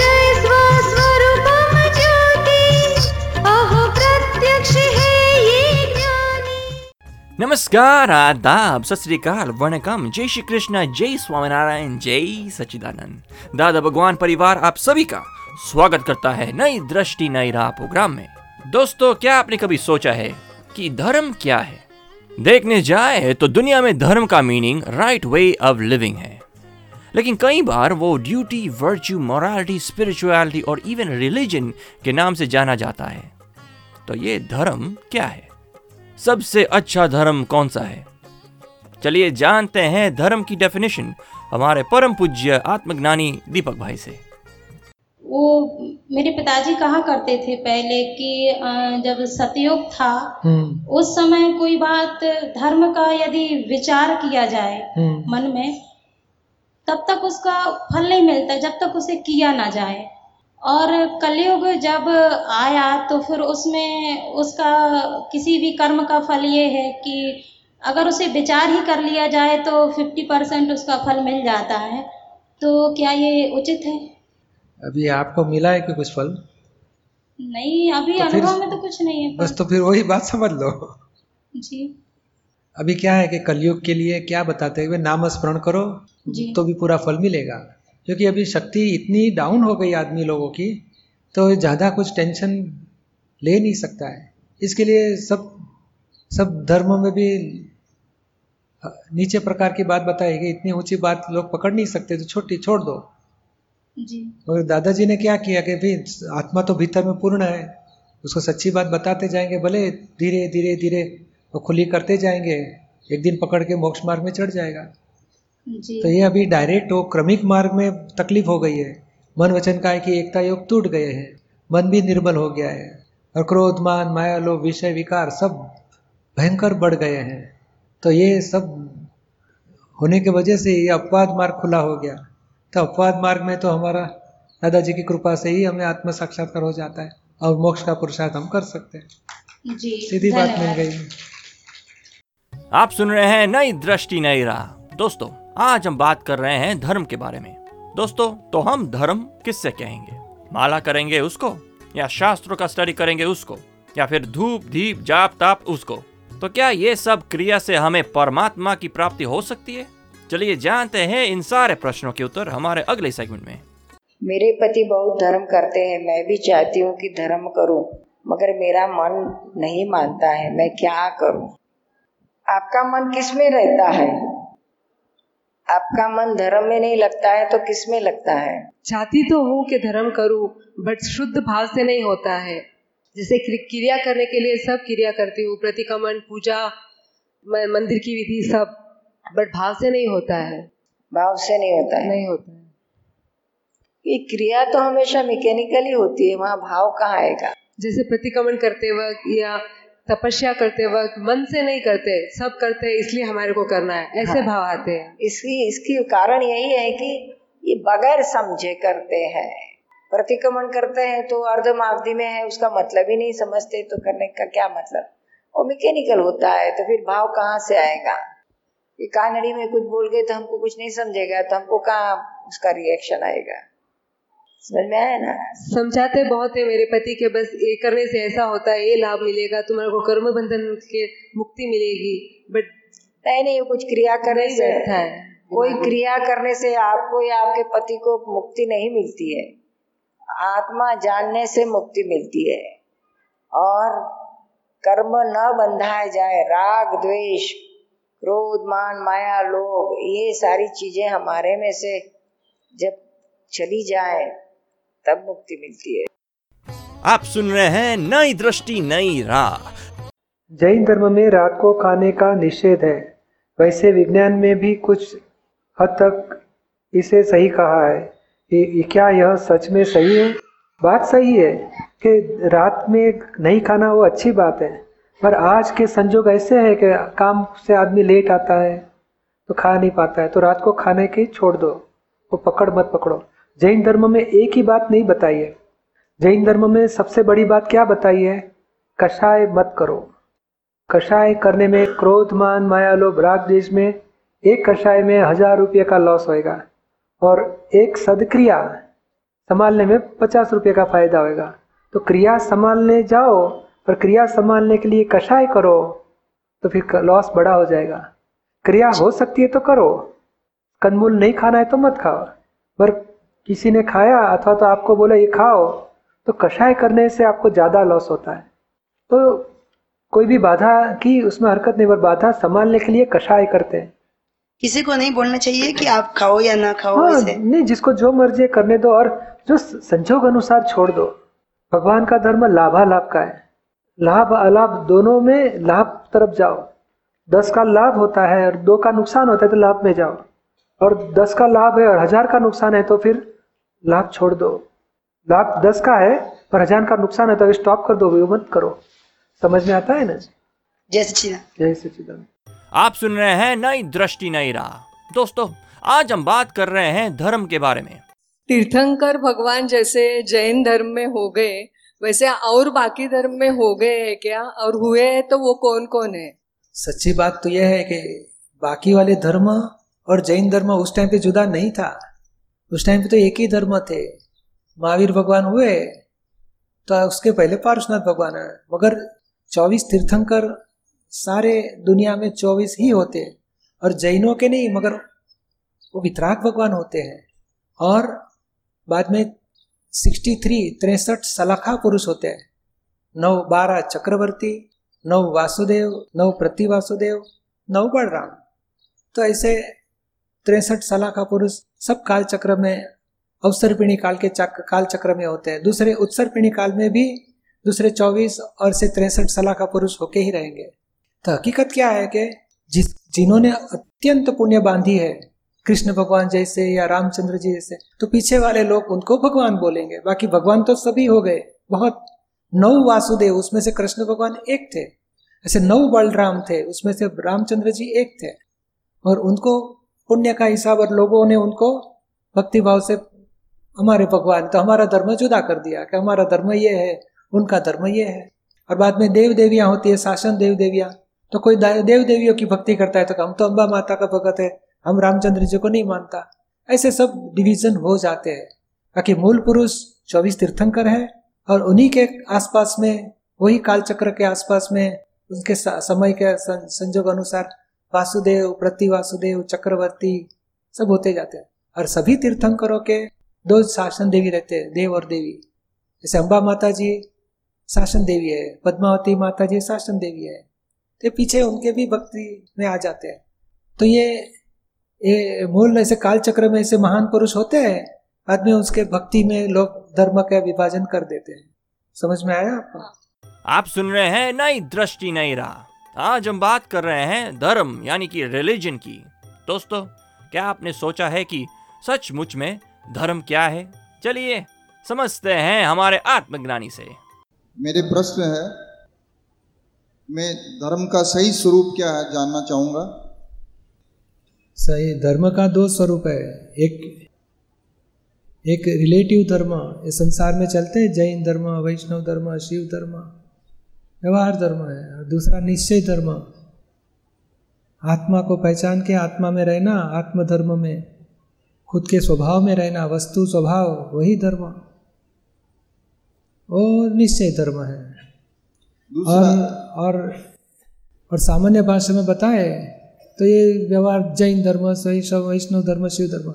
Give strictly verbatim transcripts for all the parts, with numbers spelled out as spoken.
जय स्वस्वरूपम ज्योति, अहो प्रत्यक्ष है ये ज्ञानी। नमस्कार, आदाब, सत श्री अकाल, वणकम, जय श्री कृष्ण, जय स्वामीनारायण, जय सच्चिदानंद। दादा भगवान परिवार आप सभी का स्वागत करता है नई दृष्टि नई राह प्रोग्राम में। दोस्तों, क्या आपने कभी सोचा है कि धर्म क्या है? देखने जाए तो दुनिया में धर्म का meaning right way of living है, लेकिन कई बार वो ड्यूटी, वर्च्यू, मोरालिटी, स्पिरिचुअलिटी और इवन रिलीजन के नाम से जाना जाता है। तो ये धर्म क्या है? सबसे अच्छा धर्म कौन सा है? चलिए जानते हैं धर्म की डेफिनेशन हमारे परम पूज्य आत्मज्ञानी दीपक भाई से। वो मेरे पिताजी कहा करते थे पहले कि जब सतयुग था उस समय कोई बात धर्म का यदि विचार किया जाए मन में, तब तक उसका फल नहीं मिलता जब तक उसे किया ना जाए। और कलयुग जब आया तो फिर उसमें उसका किसी भी कर्म का फल ये है कि अगर उसे विचार ही कर लिया जाए तो पचास परसेंट उसका फल मिल जाता है। तो क्या ये उचित है? अभी आपको मिला है कि कुछ फल? नहीं, अभी तो अनुभव में तो कुछ नहीं है। बस तो फिर वही बात समझ लो जी। अभी क्या है कि कलयुग के लिए क्या बताते हैं, नाम स्मरण करो जी, तो भी पूरा फल मिलेगा। क्योंकि अभी शक्ति इतनी डाउन हो गई आदमी लोगों की, तो ज़्यादा कुछ टेंशन ले नहीं सकता है। इसके लिए सब सब धर्मों में भी नीचे प्रकार की बात बताई गई। इतनी ऊँची बात लोग पकड़ नहीं सकते तो छोटी छोड़ दो जी। और दादाजी ने क्या किया कि भाई आत्मा तो भीतर में पूर्ण है, उसको सच्ची बात बताते जाएंगे, भले धीरे धीरे धीरे वो खुली करते जाएंगे, एक दिन पकड़ के मोक्ष मार्ग में चढ़ जाएगा जी। तो ये अभी डायरेक्ट वो क्रमिक मार्ग में तकलीफ हो गई है। मन वचन काय की एकता योग टूट गए हैं, मन भी निर्बल हो गया है, और क्रोध, मान, माया, लोभ, विषय, विकार सब भयंकर बढ़ गए हैं। तो ये सब होने की वजह से ये अपवाद मार्ग खुला हो गया। तो अपवाद मार्ग में तो हमारा दादाजी की कृपा से ही हमें आत्म साक्षात्कार हो जाता है और मोक्ष का पुरुषार्थ हम कर सकते हैं जी। सीधी बात मिल गई। आप सुन रहे हैं नई दृष्टि नई राह। दोस्तों, आज हम बात कर रहे हैं धर्म के बारे में। दोस्तों, तो हम धर्म किससे कहेंगे? माला करेंगे उसको, या शास्त्रों का स्टडी करेंगे उसको, या फिर धूप दीप जाप ताप उसको? तो क्या ये सब क्रिया से हमें परमात्मा की प्राप्ति हो सकती है? चलिए जानते हैं इन सारे प्रश्नों के उत्तर हमारे अगले सेगमेंट में। मेरे पति बहुत धर्म करते हैं, मैं भी चाहती हूँ कि धर्म करूँ, मगर मेरा मन नहीं मानता है, मैं क्या करूँ? आपका मन किस में रहता है? आपका मन धर्म में नहीं लगता है तो किस में लगता है? चाहती तो हूँ कि धर्म करूँ, बट शुद्ध भाव से नहीं होता है। जैसे क्रिया करने के लिए सब क्रिया करती हूँ, प्रतिक्रमण, पूजा, मंदिर की विधि, सब, बट भाव से नहीं होता है। भाव से नहीं होता है, नहीं होता है। ये क्रिया तो हमेशा मैकेनिकली होती है, वहाँ भाव कहाँ आएगा? जैसे प्रतिक्रमण करते वक्त या तपस्या करते वक्त मन से नहीं करते, सब करते हैं इसलिए हमारे को करना है, ऐसे हाँ। भाव आते हैं। इसकी इसकी कारण यही है कि ये बगैर समझे करते हैं। प्रतिक्रमण करते हैं तो अर्धमावधि में है, उसका मतलब ही नहीं समझते, तो करने का क्या मतलब? वो मैकेनिकल होता है, तो फिर भाव कहाँ से आएगा? ये कानड़ी में कुछ बोल गए तो हमको कुछ नहीं समझेगा, तो हमको कहाँ उसका रिएक्शन आएगा? समझ में आया ना? समझाते बहुत है मेरे पति के, बस ये करने से ऐसा होता है, ये लाभ मिलेगा, तुम्हारे को कर्म बंधन के मुक्ति मिलेगी, बट नहीं नहीं, कुछ क्रिया करने से है। कोई क्रिया करने से आपको या आपके पति को मुक्ति नहीं मिलती है, आत्मा जानने से मुक्ति मिलती है। और कर्म न बंधाया जाए, राग, द्वेष, क्रोध, मान, माया, लोभ, ये सारी चीजें हमारे में से जब चली जाए तब मुक्ति मिलती है। आप सुन रहे हैं नई दृष्टि नई राह। जैन धर्म में रात को खाने का निषेध है, वैसे विज्ञान में भी कुछ हद तक इसे सही कहा है। ये, क्या यह सच में सही है? बात सही है कि रात में नहीं खाना वो अच्छी बात है, पर आज के संजोग ऐसे है कि काम से आदमी लेट आता है तो खा नहीं पाता है, तो रात को खाने की छोड़ दो, वो पकड़ मत पकड़ो। जैन धर्म में एक ही बात नहीं बताई है, जैन धर्म में सबसे बड़ी बात क्या बताई है, कषाय मत करो। कषाय करने में क्रोध, मान, माया, लोभ, राग, द्वेष में एक कषाय में हजार रुपये का लॉस होएगा और एक सदक्रिया संभालने में पचास रुपये का फायदा होएगा। तो क्रिया संभालने जाओ और क्रिया संभालने के लिए कषाय करो तो फिर लॉस बड़ा हो जाएगा। क्रिया हो सकती है तो करो, कंदमूल नहीं खाना है तो मत खाओ, पर किसी ने खाया अथवा तो आपको बोला ये खाओ तो कषाय करने से आपको ज़्यादा लॉस होता है। तो कोई भी बाधा की उसमें हरकत नहीं, पर बाधा संभालने के लिए कषाय करते हैं। किसी को नहीं बोलना चाहिए कि आप खाओ या ना खाओ। हाँ, नहीं, जिसको जो मर्जी करने दो और जो संजोग अनुसार छोड़ दो। भगवान का धर्म लाभा लाभ का है, लाभ अलाभ दोनों में लाभ तरफ जाओ। दस का लाभ होता है और दो का नुकसान होता है तो लाभ में जाओ, और दस का लाभ है और हजार का नुकसान है तो फिर लाभ छोड़ दो। लाभ दस का है पर हजार का नुकसान है तो स्टॉप कर दो, वो मत करो। समझ में आता है ना। जय सच्चिदानंद। जय सच्चिदानंद। आप सुन रहे हैं नई दृष्टि नई राह। दोस्तों, आज हम बात कर रहे हैं धर्म के बारे में। तीर्थंकर भगवान जैसे जैन धर्म में हो गए, वैसे और बाकी धर्म में हो गए हैं क्या, और हुए हैं तो वो कौन कौन है? सच्ची बात तो यह है कि बाकी वाले धर्म और जैन धर्म उस टाइम पे जुदा नहीं था। उस टाइम पे तो एक ही धर्म थे। महावीर भगवान हुए तो उसके पहले पार्श्वनाथ भगवान आए, मगर चौबीस तीर्थंकर सारे दुनिया में चौबीस ही होते हैं। और जैनों के नहीं, मगर वो वितराग भगवान होते हैं, और बाद में तिरेसठ तिरसठ सलाखा पुरुष होते हैं। नौ बारह चक्रवर्ती, नौ वासुदेव, नौ प्रति वासुदेव, नौ बलराम। तो ऐसे तिरसठ सलाखा पुरुष सब काल चक्र में, अवसर्पिणी काल के चक, काल चक्र में होते हैं। दूसरे उत्सर्पिणी काल में भी दूसरे चौबीस और से तिरसठ सलाखा पुरुष होके ही रहेंगे। तो हकीकत क्या है कि जिस जिन्होंने अत्यंत पुण्य बांधी है, कृष्ण भगवान जैसे या रामचंद्र जी जैसे, तो पीछे वाले लोग उनको भगवान बोलेंगे। बाकी भगवान तो सभी हो गए, बहुत। नौ वासुदेव, उसमें से कृष्ण भगवान एक थे। ऐसे नौ बलराम थे, उसमें से रामचंद्र जी एक थे, और उनको पुण्य का हिसाब, और लोगों ने उनको भक्तिभाव से हमारे भगवान, तो हमारा धर्म जुदा कर दिया कि हमारा धर्म ये है, उनका धर्म ये है। और बाद में देव देवियाँ होती है, शासन देव देवियाँ। तो कोई देव देवियों की भक्ति करता है तो हम तो अंबा माता का भगत है, हम रामचंद्र जी को नहीं मानता। ऐसे सब डिवीजन हो जाते हैं। बाकी मूल पुरुष चौबीस तीर्थंकर है, और उन्हीं के आसपास में, वही कालचक्र के आसपास में, उनके समय के संजोग अनुसार वासुदेव, प्रति वासुदेव, चक्रवर्ती सब होते जाते हैं। और सभी तीर्थंकरों के दो शासन देवी रहते हैं, देव और देवी। जैसे अंबा माता जी शासन देवी है, पद्मावती माता जी शासन देवी है, तो पीछे उनके भी भक्ति में आ जाते हैं। तो ये, ये मूल ऐसे कालचक्र में ऐसे महान पुरुष होते हैं, बाद में उसके भक्ति में लोग धर्म का विभाजन कर देते हैं। समझ में आया आपको? आप सुन रहे हैं नई दृष्टि नई राह। आज हम बात कर रहे हैं धर्म यानी कि रिलीजन की। दोस्तों, क्या आपने सोचा है कि सचमुच में धर्म क्या है? चलिए समझते हैं हमारे आत्मज्ञानी से। मेरे प्रश्न है, मैं धर्म का सही स्वरूप क्या है जानना चाहूँगा। सही धर्म का दो स्वरूप है। एक एक रिलेटिव धर्म, ये संसार में चलते हैं, जैन धर्म, वैष्णव धर्म, शिव धर्म, व्यवहार धर्म है। और दूसरा निश्चय धर्म, आत्मा को पहचान के आत्मा में रहना, आत्मधर्म में खुद के स्वभाव में रहना, वस्तु स्वभाव, वही धर्म, और निश्चय धर्म है। और और और सामान्य भाषा में बताए तो ये व्यवहार जैन धर्म, शैव, वैष्णव धर्म, शिव धर्म।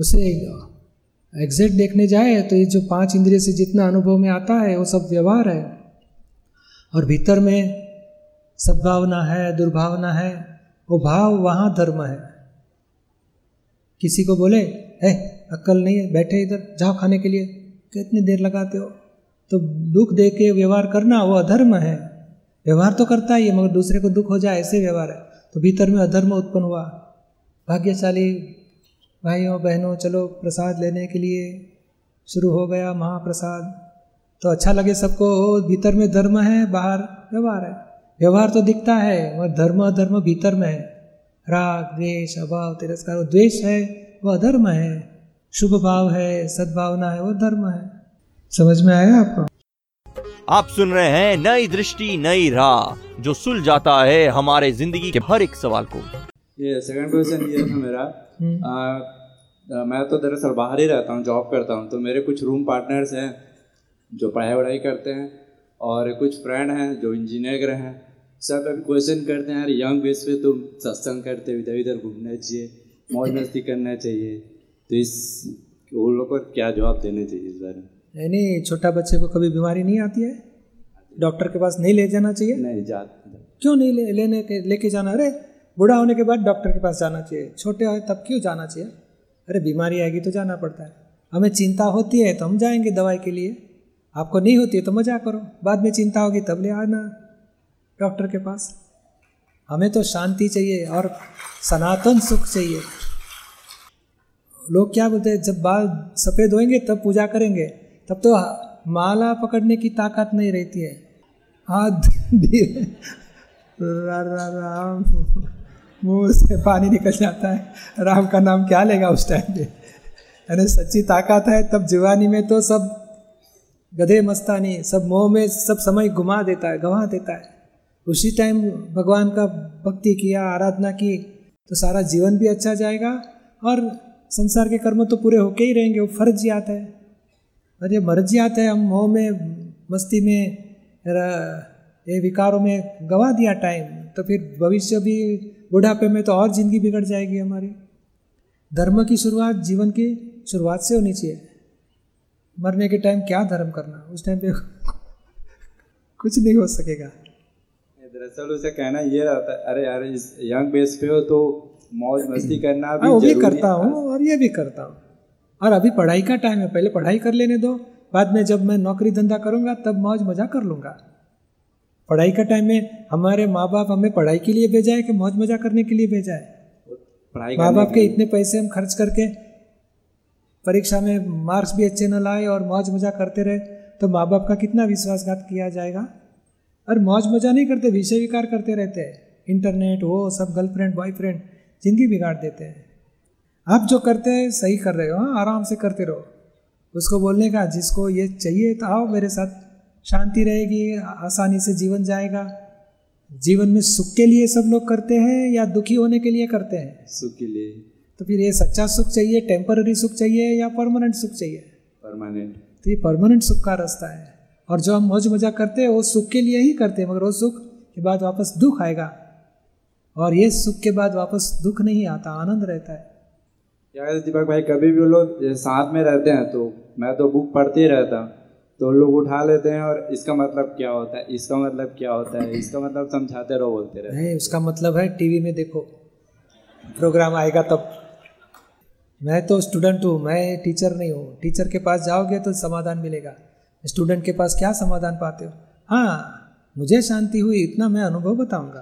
उसे एग्जैक्ट देखने जाए तो ये जो पांच इंद्रिय से जितना अनुभव में आता है वो सब व्यवहार है, और भीतर में सद्भावना है, दुर्भावना है, वो भाव वहाँ धर्म है। किसी को बोले, है अक्ल नहीं है, बैठे इधर, जाओ खाने के लिए, कितनी देर लगाते हो, तो दुख दे के व्यवहार करना वो अधर्म है। व्यवहार तो करता ही है, मगर दूसरे को दुख हो जाए ऐसे व्यवहार है, तो भीतर में अधर्म उत्पन्न हुआ। भाग्यशाली भाइयों बहनों, चलो प्रसाद लेने के लिए शुरू हो गया महाप्रसाद, तो अच्छा लगे सबको, भीतर में धर्म है, बाहर व्यवहार है। व्यवहार तो दिखता है, वह धर्म धर्म भीतर में है। राग द्वेष अभाव तिरस्कार, द्वेष है वह धर्म है, शुभ भाव है, सद्भावना है वह धर्म है। समझ में आया आपको? आप सुन रहे हैं नई दृष्टि नई राह, जो सुलझाता है हमारे जिंदगी के हर एक सवाल को। ये सेकंड क्वेश्चन ये था मेरा। आ, मैं तो दरअसल बाहर ही रहता हूँ, जॉब करता हूँ, तो मेरे कुछ रूम पार्टनर्स हैं जो पढ़ाई वढ़ाई करते हैं और कुछ फ्रेंड हैं जो इंजीनियर हैं। सब अभी क्वेश्चन करते हैं, यार यंग बेस पे तुम सत्संग करते इधर उधर घूमना चाहिए, मौज मस्ती करना चाहिए, तो इस उन लोगों को क्या जवाब देना चाहिए इस बारे में? नहीं, छोटा बच्चे को कभी बीमारी नहीं आती है, डॉक्टर के पास नहीं ले जाना चाहिए? नहीं जाता। क्यों नहीं ले लेने के लेके जाना? अरे बूढ़ा होने के बाद डॉक्टर के पास जाना चाहिए, छोटे हो तब क्यों जाना चाहिए? अरे बीमारी आएगी तो जाना पड़ता है। हमें चिंता होती है तो हम जाएंगे दवाई के लिए, आपको नहीं होती है तो मजा करो, बाद में चिंता होगी तब ले आना डॉक्टर के पास। हमें तो शांति चाहिए और सनातन सुख चाहिए। लोग क्या बोलते हैं, जब बाल सफ़ेद होएंगे तब पूजा करेंगे, तब तो माला पकड़ने की ताकत नहीं रहती है। हाथ राम मुँह से पानी निकल जाता है, राम का नाम क्या लेगा उस टाइम पे? अरे सच्ची ताकत है तब। जवानी में तो सब गधे मस्तानी, सब मोह में सब समय घुमा देता है, गंवा देता है। उसी टाइम भगवान का भक्ति किया, आराधना की, तो सारा जीवन भी अच्छा जाएगा और संसार के कर्म तो पूरे होके ही रहेंगे, वो फर्जियात है। और ये मर्जियात है, हम मोह में मस्ती में ये विकारों में गवा दिया टाइम, तो फिर भविष्य भी बुढ़ापे में तो और ज़िंदगी बिगड़ जाएगी हमारी। धर्म की शुरुआत जीवन की शुरुआत से होनी चाहिए। मरने के टाइम क्या धर्म करना, उस टाइम पे कुछ नहीं हो सकेगा। दरअसल उसे कहना ये रहता है, अरे यार इस यंग बेस पे हो तो मौज मस्ती करना भी, वो भी करता हूँ और ये भी करता हूँ। और अभी पढ़ाई का टाइम है, पहले पढ़ाई कर लेने दो, बाद में जब मैं नौकरी धंधा करूँगा तब मौज मजा कर लूँगा। पढ़ाई का टाइम में हमारे माँ बाप हमें पढ़ाई के लिए भेजा है कि मौज मजा करने के लिए भेजा है? माँ बाप के इतने पैसे हम खर्च करके परीक्षा में मार्क्स भी अच्छे न लाए और मौज मजा करते रहे तो माँ बाप का कितना विश्वासघात किया जाएगा। और मौज मजा नहीं करते, विषय विकार करते रहते हैं, इंटरनेट वो सब, गर्लफ्रेंड बॉयफ्रेंड, जिंदगी बिगाड़ देते हैं। आप जो करते हैं सही कर रहे हो, हाँ आराम से करते रहो। उसको बोलने का, जिसको ये चाहिए तो आओ मेरे साथ, शांति रहेगी, आसानी से जीवन जाएगा। जीवन में सुख के लिए सब लोग करते हैं या दुखी होने के लिए करते हैं? सुख के लिए। तो फिर ये सच्चा सुख चाहिए, टेम्पररी सुख चाहिए या परमानेंट सुख चाहिए? परमानेंट। तो ये परमानेंट सुख का रास्ता है। और जो हम मौज मजा करते हैं वो सुख के लिए ही करते हैं, मगर वो सुख के बाद वापस दुख आएगा और ये सुख के बाद वापस दुख नहीं आता, आनंद रहता है। यार दीपक भाई, कभी भी वो लोग साथ में रहते हैं तो मैं तो बुक पढ़ते ही रहता, तो लोग उठा लेते हैं और इसका मतलब क्या होता है, इसका मतलब क्या होता है, इसका मतलब समझाते रहो, बोलते रहो। नहीं, उसका मतलब है टीवी में देखो, प्रोग्राम आएगा तब। मैं तो स्टूडेंट हूँ, मैं टीचर नहीं हूँ। टीचर के पास जाओगे तो समाधान मिलेगा, स्टूडेंट के पास क्या समाधान पाते हो? हाँ मुझे शांति हुई, इतना मैं अनुभव बताऊँगा,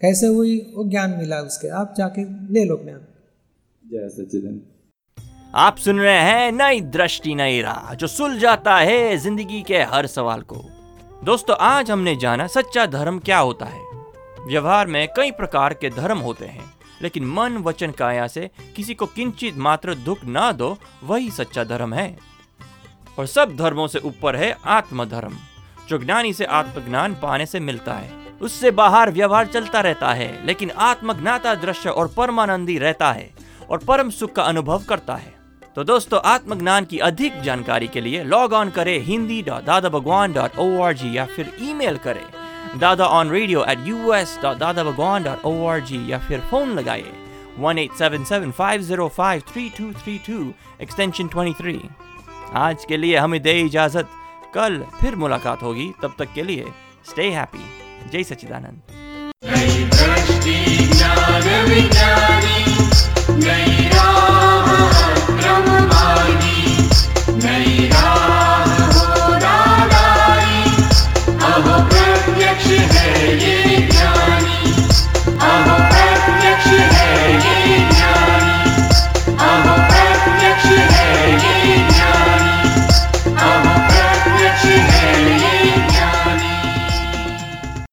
कैसे हुई वो ज्ञान मिला उसके, आप जाके ले लो ज्ञान। आप सुन रहे हैं नई दृष्टि नई राह, जो सुलझाता है जिंदगी के हर सवाल को। दोस्तों, आज हमने जाना सच्चा धर्म क्या होता है। व्यवहार में कई प्रकार के धर्म होते हैं, लेकिन मन वचन काया से किसी को किंचित मात्र दुख ना दो, वही सच्चा धर्म है। और सब धर्मों से ऊपर है आत्मधर्म, जो ज्ञानी से आत्मज्ञान पाने से मिलता है। उससे बाहर व्यवहार चलता रहता है, लेकिन आत्मज्ञाता दृश्य और परमानंदी रहता है और परम सुख का अनुभव करता है। तो दोस्तों, आत्मज्ञान की अधिक जानकारी के लिए लॉग ऑन करें Hindi dot Dada Bhagwan dot O R G या फिर ईमेल करें Dada on radio at U S dot Dada Bhagwan dot O R G या फिर फोन लगाए one eight seven seven five zero five three two three two extension twenty three. आज के लिए हमें दे इजाजत, कल फिर मुलाकात होगी। तब तक के लिए स्टे हैप्पी। जय सच्चिदानंद।